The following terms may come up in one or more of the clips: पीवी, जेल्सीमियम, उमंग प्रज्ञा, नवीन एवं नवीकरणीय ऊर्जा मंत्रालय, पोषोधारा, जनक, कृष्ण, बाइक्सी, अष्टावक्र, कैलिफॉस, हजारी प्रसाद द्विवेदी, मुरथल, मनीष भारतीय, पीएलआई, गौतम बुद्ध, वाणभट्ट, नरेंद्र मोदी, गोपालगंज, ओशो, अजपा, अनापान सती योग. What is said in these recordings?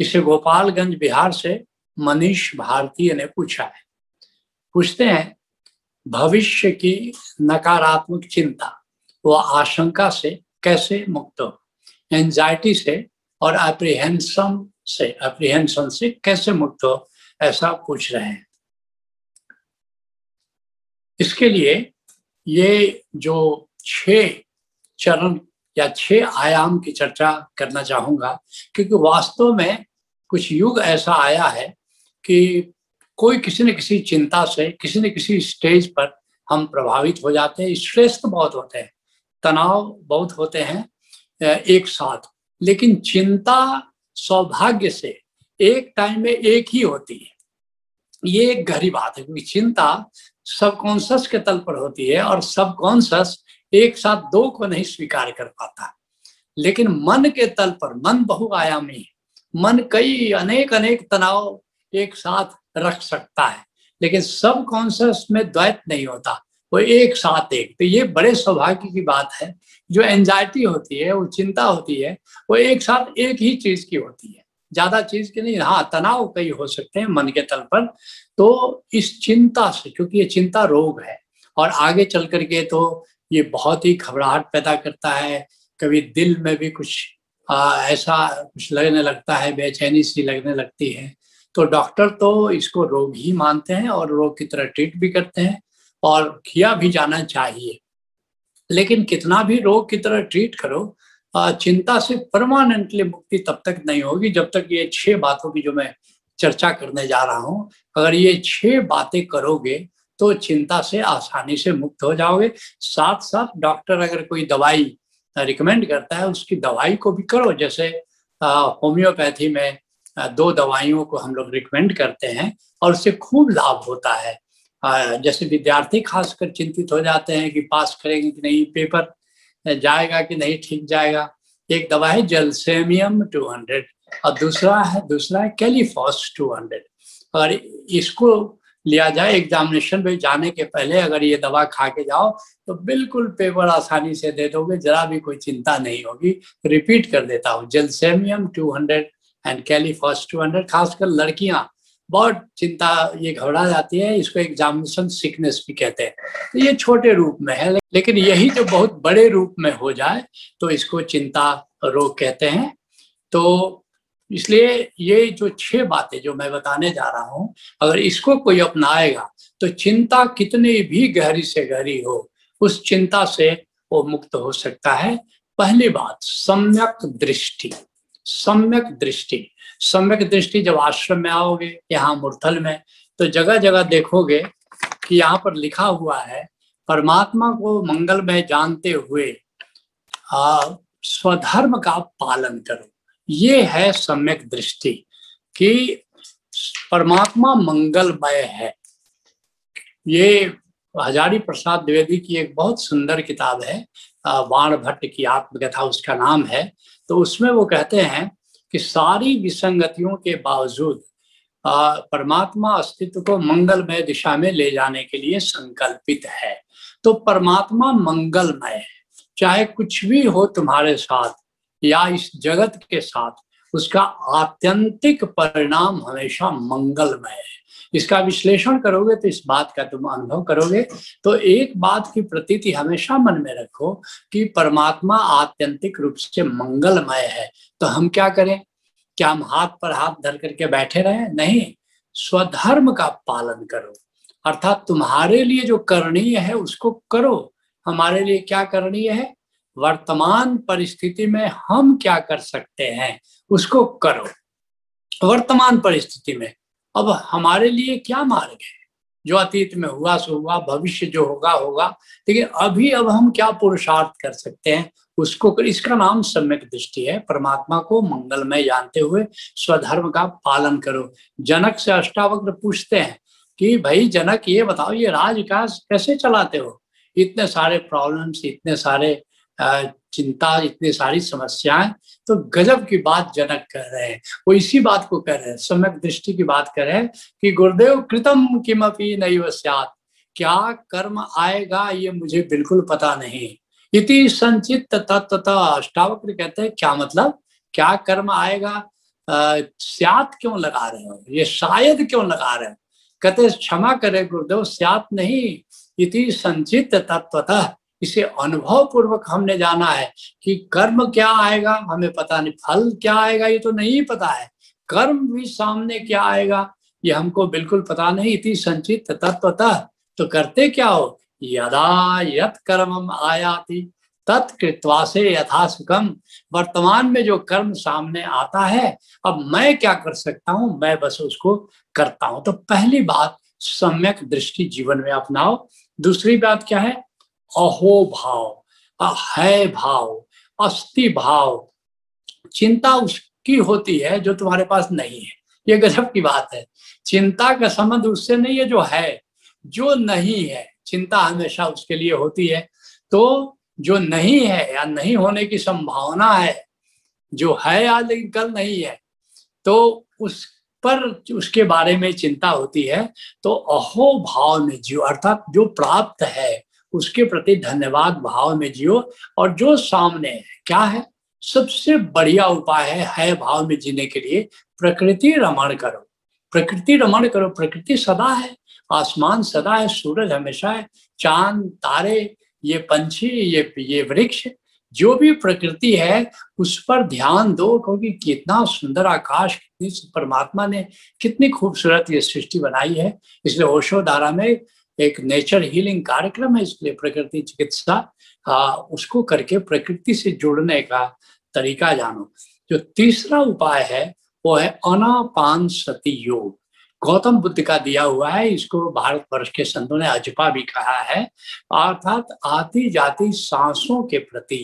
इसे गोपालगंज बिहार से मनीष भारतीय ने पूछा है। पूछते हैं, भविष्य की नकारात्मक चिंता व आशंका से कैसे मुक्त हो, एंजाइटी से और एप्रीहेंशन से कैसे मुक्त हो, ऐसा पूछ रहे हैं। इसके लिए ये जो 6 चरण या 6 आयाम की चर्चा करना चाहूँगा, क्योंकि वास्तव में कुछ युग ऐसा आया है कि कोई किसी न किसी चिंता से किसी न किसी स्टेज पर हम प्रभावित हो जाते हैं। स्ट्रेस तो बहुत होते हैं, तनाव बहुत होते हैं एक साथ, लेकिन चिंता सौभाग्य से एक टाइम में एक ही होती है। ये एक गहरी बात है, क्योंकि चिंता सबकॉन्शस के तल पर होती है और सबकॉन्शस एक साथ दो को नहीं स्वीकार कर पाता, लेकिन मन के तल पर मन बहुआयामी है, मन कई अनेक तनाव एक साथ रख सकता है, लेकिन सबकॉन्शस में द्वैत नहीं होता, वो एक साथ एक। तो ये बड़े सौभाग्य की बात है। जो एंजाइटी होती है, वो चिंता होती है, वो एक साथ एक ही चीज की होती है, ज्यादा चीज की नहीं। हाँ, तनाव कई हो सकते हैं मन के तल पर। तो इस चिंता से, क्योंकि ये चिंता रोग है और आगे चल करके तो ये बहुत ही घबराहट पैदा करता है, कभी दिल में भी कुछ ऐसा कुछ लगने लगता है, बेचैनी सी लगने लगती है। तो डॉक्टर तो इसको रोग ही मानते हैं और रोग की तरह ट्रीट भी करते हैं और किया भी जाना चाहिए, लेकिन कितना भी रोग की तरह ट्रीट करो, चिंता से परमानेंटली मुक्ति तब तक नहीं होगी जब तक ये 6 बातों की जो मैं चर्चा करने जा रहा हूँ, अगर ये 6 बातें करोगे तो चिंता से आसानी से मुक्त हो जाओगे। साथ साथ डॉक्टर अगर कोई दवाई रिकमेंड करता है, उसकी दवाई को भी करो। जैसे होम्योपैथी में 2 दवाइयों को हम लोग रिकमेंड करते हैं और उससे खूब लाभ होता है। जैसे विद्यार्थी खासकर चिंतित हो जाते हैं कि पास करेंगे कि नहीं, पेपर जाएगा कि नहीं, ठीक जाएगा। एक दवा है जेल्सीमियम 200 और दूसरा है कैलिफॉस 200। और इसको लिया जाए एग्जामिनेशन में जाने के पहले, अगर ये दवा खा के जाओ तो बिल्कुल पेपर आसानी से दे दोगे, जरा भी कोई चिंता नहीं होगी। रिपीट कर देता हूँ, जेल्सीमियम 200 एंड कैलिफॉस 200। खासकर लड़कियां बहुत चिंता, ये घबरा जाती है, इसको एग्जामिनेशन सिकनेस भी कहते हैं। तो ये छोटे रूप में है, लेकिन यही जो बहुत बड़े रूप में हो जाए तो इसको चिंता रोग कहते हैं। तो इसलिए ये जो 6 बातें जो मैं बताने जा रहा हूँ, अगर इसको कोई अपनाएगा तो चिंता कितनी भी गहरी से गहरी हो, उस चिंता से वो मुक्त हो सकता है। पहली बात, सम्यक दृष्टि। जब आश्रम में आओगे, यहाँ मुरथल में, तो जगह जगह देखोगे कि यहाँ पर लिखा हुआ है, परमात्मा को मंगल में जानते हुए स्वधर्म का पालन करो। ये है सम्यक दृष्टि, कि परमात्मा मंगलमय है। ये हजारी प्रसाद द्विवेदी की एक बहुत सुंदर किताब है, वाणभट्ट की आत्मकथा उसका नाम है। तो उसमें वो कहते हैं कि सारी विसंगतियों के बावजूद परमात्मा अस्तित्व को मंगलमय दिशा में ले जाने के लिए संकल्पित है। तो परमात्मा मंगलमय है, चाहे कुछ भी हो तुम्हारे साथ या इस जगत के साथ, उसका आत्यंतिक परिणाम हमेशा मंगलमय है। इसका विश्लेषण करोगे तो इस बात का तुम अनुभव करोगे। तो एक बात की प्रतीति हमेशा मन में रखो कि परमात्मा आत्यंतिक रूप से मंगलमय है। तो हम क्या करें? क्या हम हाथ पर हाथ धर करके बैठे रहें? नहीं, स्वधर्म का पालन करो, अर्थात तुम्हारे लिए जो करणीय है उसको करो। हमारे लिए क्या करणीय है? वर्तमान परिस्थिति में हम क्या कर सकते हैं उसको करो। वर्तमान परिस्थिति में अब हमारे लिए क्या मार्ग है? जो अतीत में हुआ सो हुआ, भविष्य जो होगा होगा, लेकिन अभी अब हम क्या पुरुषार्थ कर सकते हैं उसको कर। इसका नाम सम्यक दृष्टि है। परमात्मा को मंगलमय जानते हुए स्वधर्म का पालन करो। जनक से अष्टावक्र पूछते हैं कि भाई जनक, ये बताओ, ये राजकाज कैसे चलाते हो? इतने सारे प्रॉब्लम्स, इतने सारे चिंता, इतनी सारी समस्याएं। तो गजब की बात जनक कह रहे हैं। वो इसी बात को कह रहे हैं, सम्यक दृष्टि की बात कर रहे हैं कि गुरुदेव कृतम किमपि नैव स्यात्, क्या कर्म आएगा ये मुझे बिल्कुल पता नहीं। इति संचित तथा अष्टावक्र कहते हैं, क्या मतलब क्या कर्म आएगा? स्यात क्यों लगा रहे हो, ये शायद क्यों लगा रहे हो? कहते क्षमा करे गुरुदेव, स्यात नहीं, इति संचित तत्वतः, इसे अनुभव पूर्वक हमने जाना है कि कर्म क्या आएगा हमें पता नहीं, फल क्या आएगा ये तो नहीं पता है, कर्म भी सामने क्या आएगा ये हमको बिल्कुल पता नहीं। इति संचित तत्वतः, तो करते क्या हो, यदा यत् कर्मम आयाति तत्कृत्वा से यथा सुखम, वर्तमान में जो कर्म सामने आता है अब मैं क्या कर सकता हूँ, मैं बस उसको करता हूँ। तो पहली बात सम्यक दृष्टि जीवन में अपनाओ। दूसरी बात क्या है, अहो भाव, है भाव, अस्ति भाव, चिंता उसकी होती है जो तुम्हारे पास नहीं है। ये गजब की बात है, चिंता का संबंध उससे नहीं है जो है, जो नहीं है चिंता हमेशा उसके लिए होती है। तो जो नहीं है या नहीं होने की संभावना है, जो है आज लेकिन कल नहीं है, तो उस पर उसके बारे में चिंता होती है। तो अहो भाव में जियो, अर्थात जो प्राप्त है उसके प्रति धन्यवाद भाव में जियो, और जो सामने है क्या है, सबसे बढ़िया उपाय है भाव में जीने के लिए प्रकृति रमण करो, प्रकृति रमण करो। प्रकृति सदा है, आसमान सदा है, सूरज हमेशा है, चांद तारे, ये पंछी, ये वृक्ष, जो भी प्रकृति है उस पर ध्यान दो, क्योंकि कितना सुंदर आकाश, कितनी परमात्मा ने कितनी खूबसूरत ये सृष्टि बनाई है। इसलिए ओशो धारा में एक नेचर हीलिंग कार्यक्रम है, इसलिए प्रकृति चिकित्सा उसको करके प्रकृति से जुड़ने का तरीका जानो। जो तीसरा उपाय है वो है अनापान सती योग, गौतम बुद्ध का दिया हुआ है, इसको भारतवर्ष के संतों ने अजपा भी कहा है, अर्थात आती जाती सांसों के प्रति,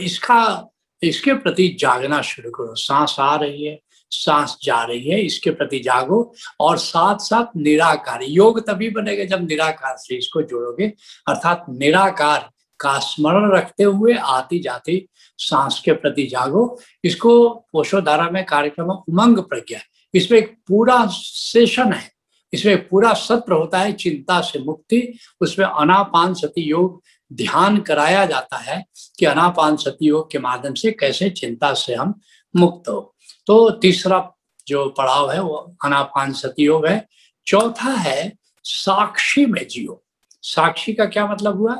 इसके प्रति जागना शुरू करो। सांस आ रही है, सांस जा रही है, इसके प्रति जागो, और साथ साथ निराकार योग तभी बनेगा जब निराकार से इसको जोड़ोगे, अर्थात निराकार का स्मरण रखते हुए आती जाती सांस के प्रति जागो। इसको पोषोधारा में कार्यक्रम उमंग प्रज्ञा, इसमें एक पूरा सेशन है, इसमें एक पूरा सत्र होता है चिंता से मुक्ति, उसमें अनापान सती योग ध्यान कराया जाता है कि अनापान सती योग के माध्यम से कैसे चिंता से हम मुक्त हो। तो तीसरा जो पड़ाव है वो अनापान सती योग है। चौथा है साक्षी में जियो। साक्षी का क्या मतलब हुआ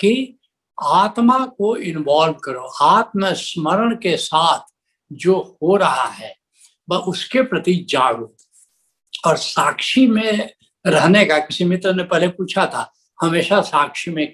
कि आत्मा को इन्वॉल्व करो, आत्मस्मरण के साथ जो हो रहा है उसके प्रति जागो। और साक्षी में रहने का, किसी मित्र ने पहले पूछा था हमेशा साक्षी में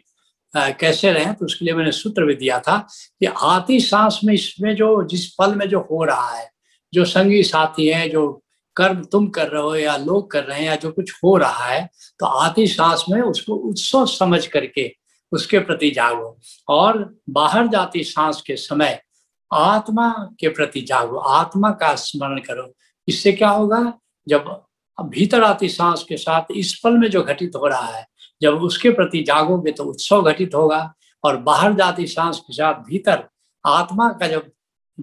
कैसे रहें, तो उसके लिए मैंने सूत्र भी दिया था कि आती सांस में, इसमें जो जिस पल में जो हो रहा है, जो संगी साथी हैं, जो कर्म तुम कर रहे हो या लोग कर रहे हैं या जो कुछ हो रहा है, तो आती सांस में उसको उत्सव समझ करके उसके प्रति जागो, और बाहर जाती सांस के समय आत्मा के प्रति जागो, आत्मा का स्मरण करो। इससे क्या होगा, जब भीतर आती सांस के साथ इस पल में जो घटित हो रहा है जब उसके प्रति जागोगे तो उत्सव घटित होगा, और बाहर जाती सांस के साथ भीतर आत्मा का जब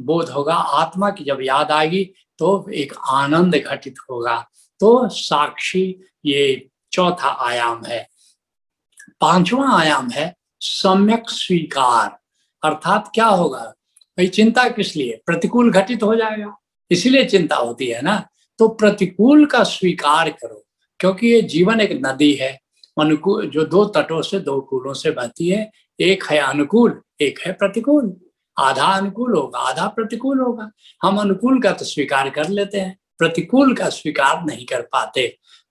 बोध होगा, आत्मा की जब याद आएगी तो एक आनंद घटित होगा। तो साक्षी ये चौथा आयाम है। पांचवा आयाम है सम्यक स्वीकार, अर्थात क्या होगा, भाई चिंता किस लिए, प्रतिकूल घटित हो जाएगा, इसीलिए चिंता होती है ना, तो प्रतिकूल का स्वीकार करो, क्योंकि ये जीवन एक नदी है अनुकूल, जो दो तटों से, दो कूलों से बहती है, एक है अनुकूल एक है प्रतिकूल, आधा अनुकूल होगा आधा प्रतिकूल होगा। हम अनुकूल का तो स्वीकार कर लेते हैं, प्रतिकूल का स्वीकार नहीं कर पाते,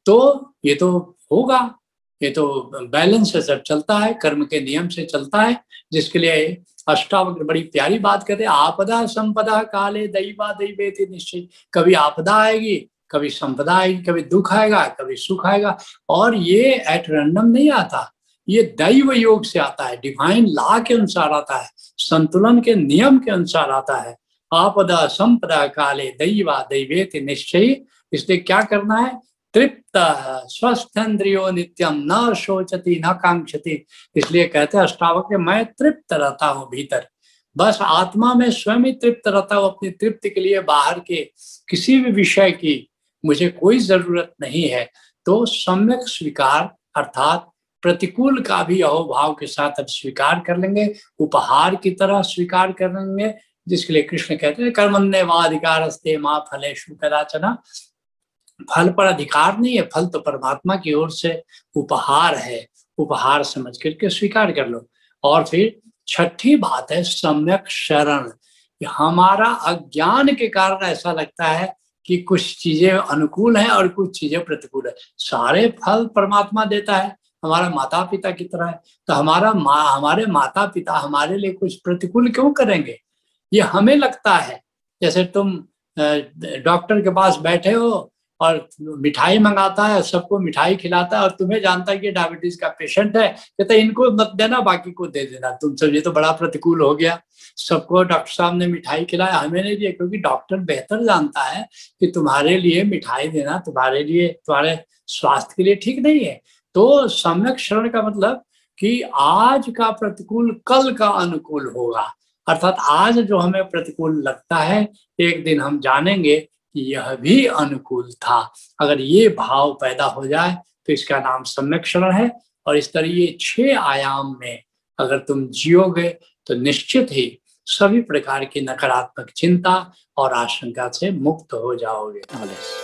तो ये तो होगा, ये तो बैलेंस से सब चलता है, कर्म के नियम से चलता है, जिसके लिए अष्टावक्र बड़ी प्यारी बात कहते हैं, आपदा संपदा काले दैवा दैवेति निश्चय। कभी आपदा आएगी, कभी संपदा आएगी, कभी दुख आएगा, कभी सुख आएगा, और ये एट रैंडम नहीं आता, ये दैव योग से आता है, डिवाइन लॉ के अनुसार आता है, संतुलन के नियम के अनुसार आता है। आपदा संपदा काले दैवा दैवेति निश्चय। इसलिए क्या करना है, तृप्त स्वस्थेन्द्रियो नित्यम न शोचती न कांक्षति। इसलिए कहते हैं अष्टावक्र, मैं तृप्त रहता हूँ भीतर, बस आत्मा में स्वयं ही तृप्त रहता हूँ, अपनी तृप्ति के लिए बाहर के किसी भी विषय की मुझे कोई जरूरत नहीं है। तो सम्यक स्वीकार, अर्थात प्रतिकूल का भी अहोभाव के साथ अब स्वीकार कर लेंगे, उपहार की तरह स्वीकार कर लेंगे, जिसके लिए कृष्ण कहते हैं कर्मण्येवाधिकारस्ते मा फलेषु कदाचन। फल पर अधिकार नहीं है, फल तो परमात्मा की ओर से उपहार है, उपहार समझ करके स्वीकार कर लो। और फिर छठी बात है सम्यक शरण। हमारा अज्ञान के कारण ऐसा लगता है कि कुछ चीजें अनुकूल है और कुछ चीजें प्रतिकूल है। सारे फल परमात्मा देता है, हमारा माता पिता की तरह है, तो हमारे माता पिता हमारे लिए कुछ प्रतिकूल क्यों करेंगे, ये हमें लगता है। जैसे तुम डॉक्टर के पास बैठे हो और मिठाई मंगाता है, सबको मिठाई खिलाता है और तुम्हें जानता है कि डायबिटीज का पेशेंट है, कहता है इनको मत देना बाकी को दे देना तुम सब, ये तो बड़ा प्रतिकूल हो गया। सबको डॉक्टर साहब ने मिठाई खिलाया, हमें नहीं दिया, क्योंकि डॉक्टर बेहतर जानता है कि तुम्हारे लिए मिठाई देना तुम्हारे लिए, तुम्हारे स्वास्थ्य के लिए ठीक नहीं है। तो सम्यक शरण का मतलब कि आज का प्रतिकूल कल का अनुकूल होगा, अर्थात आज जो हमें प्रतिकूल लगता है एक दिन हम जानेंगे यह भी अनुकूल था। अगर ये भाव पैदा हो जाए तो इसका नाम सम्यक शरण है। और इस तरह ये 6 आयाम में अगर तुम जियोगे तो निश्चित ही सभी प्रकार की नकारात्मक चिंता और आशंका से मुक्त हो जाओगे।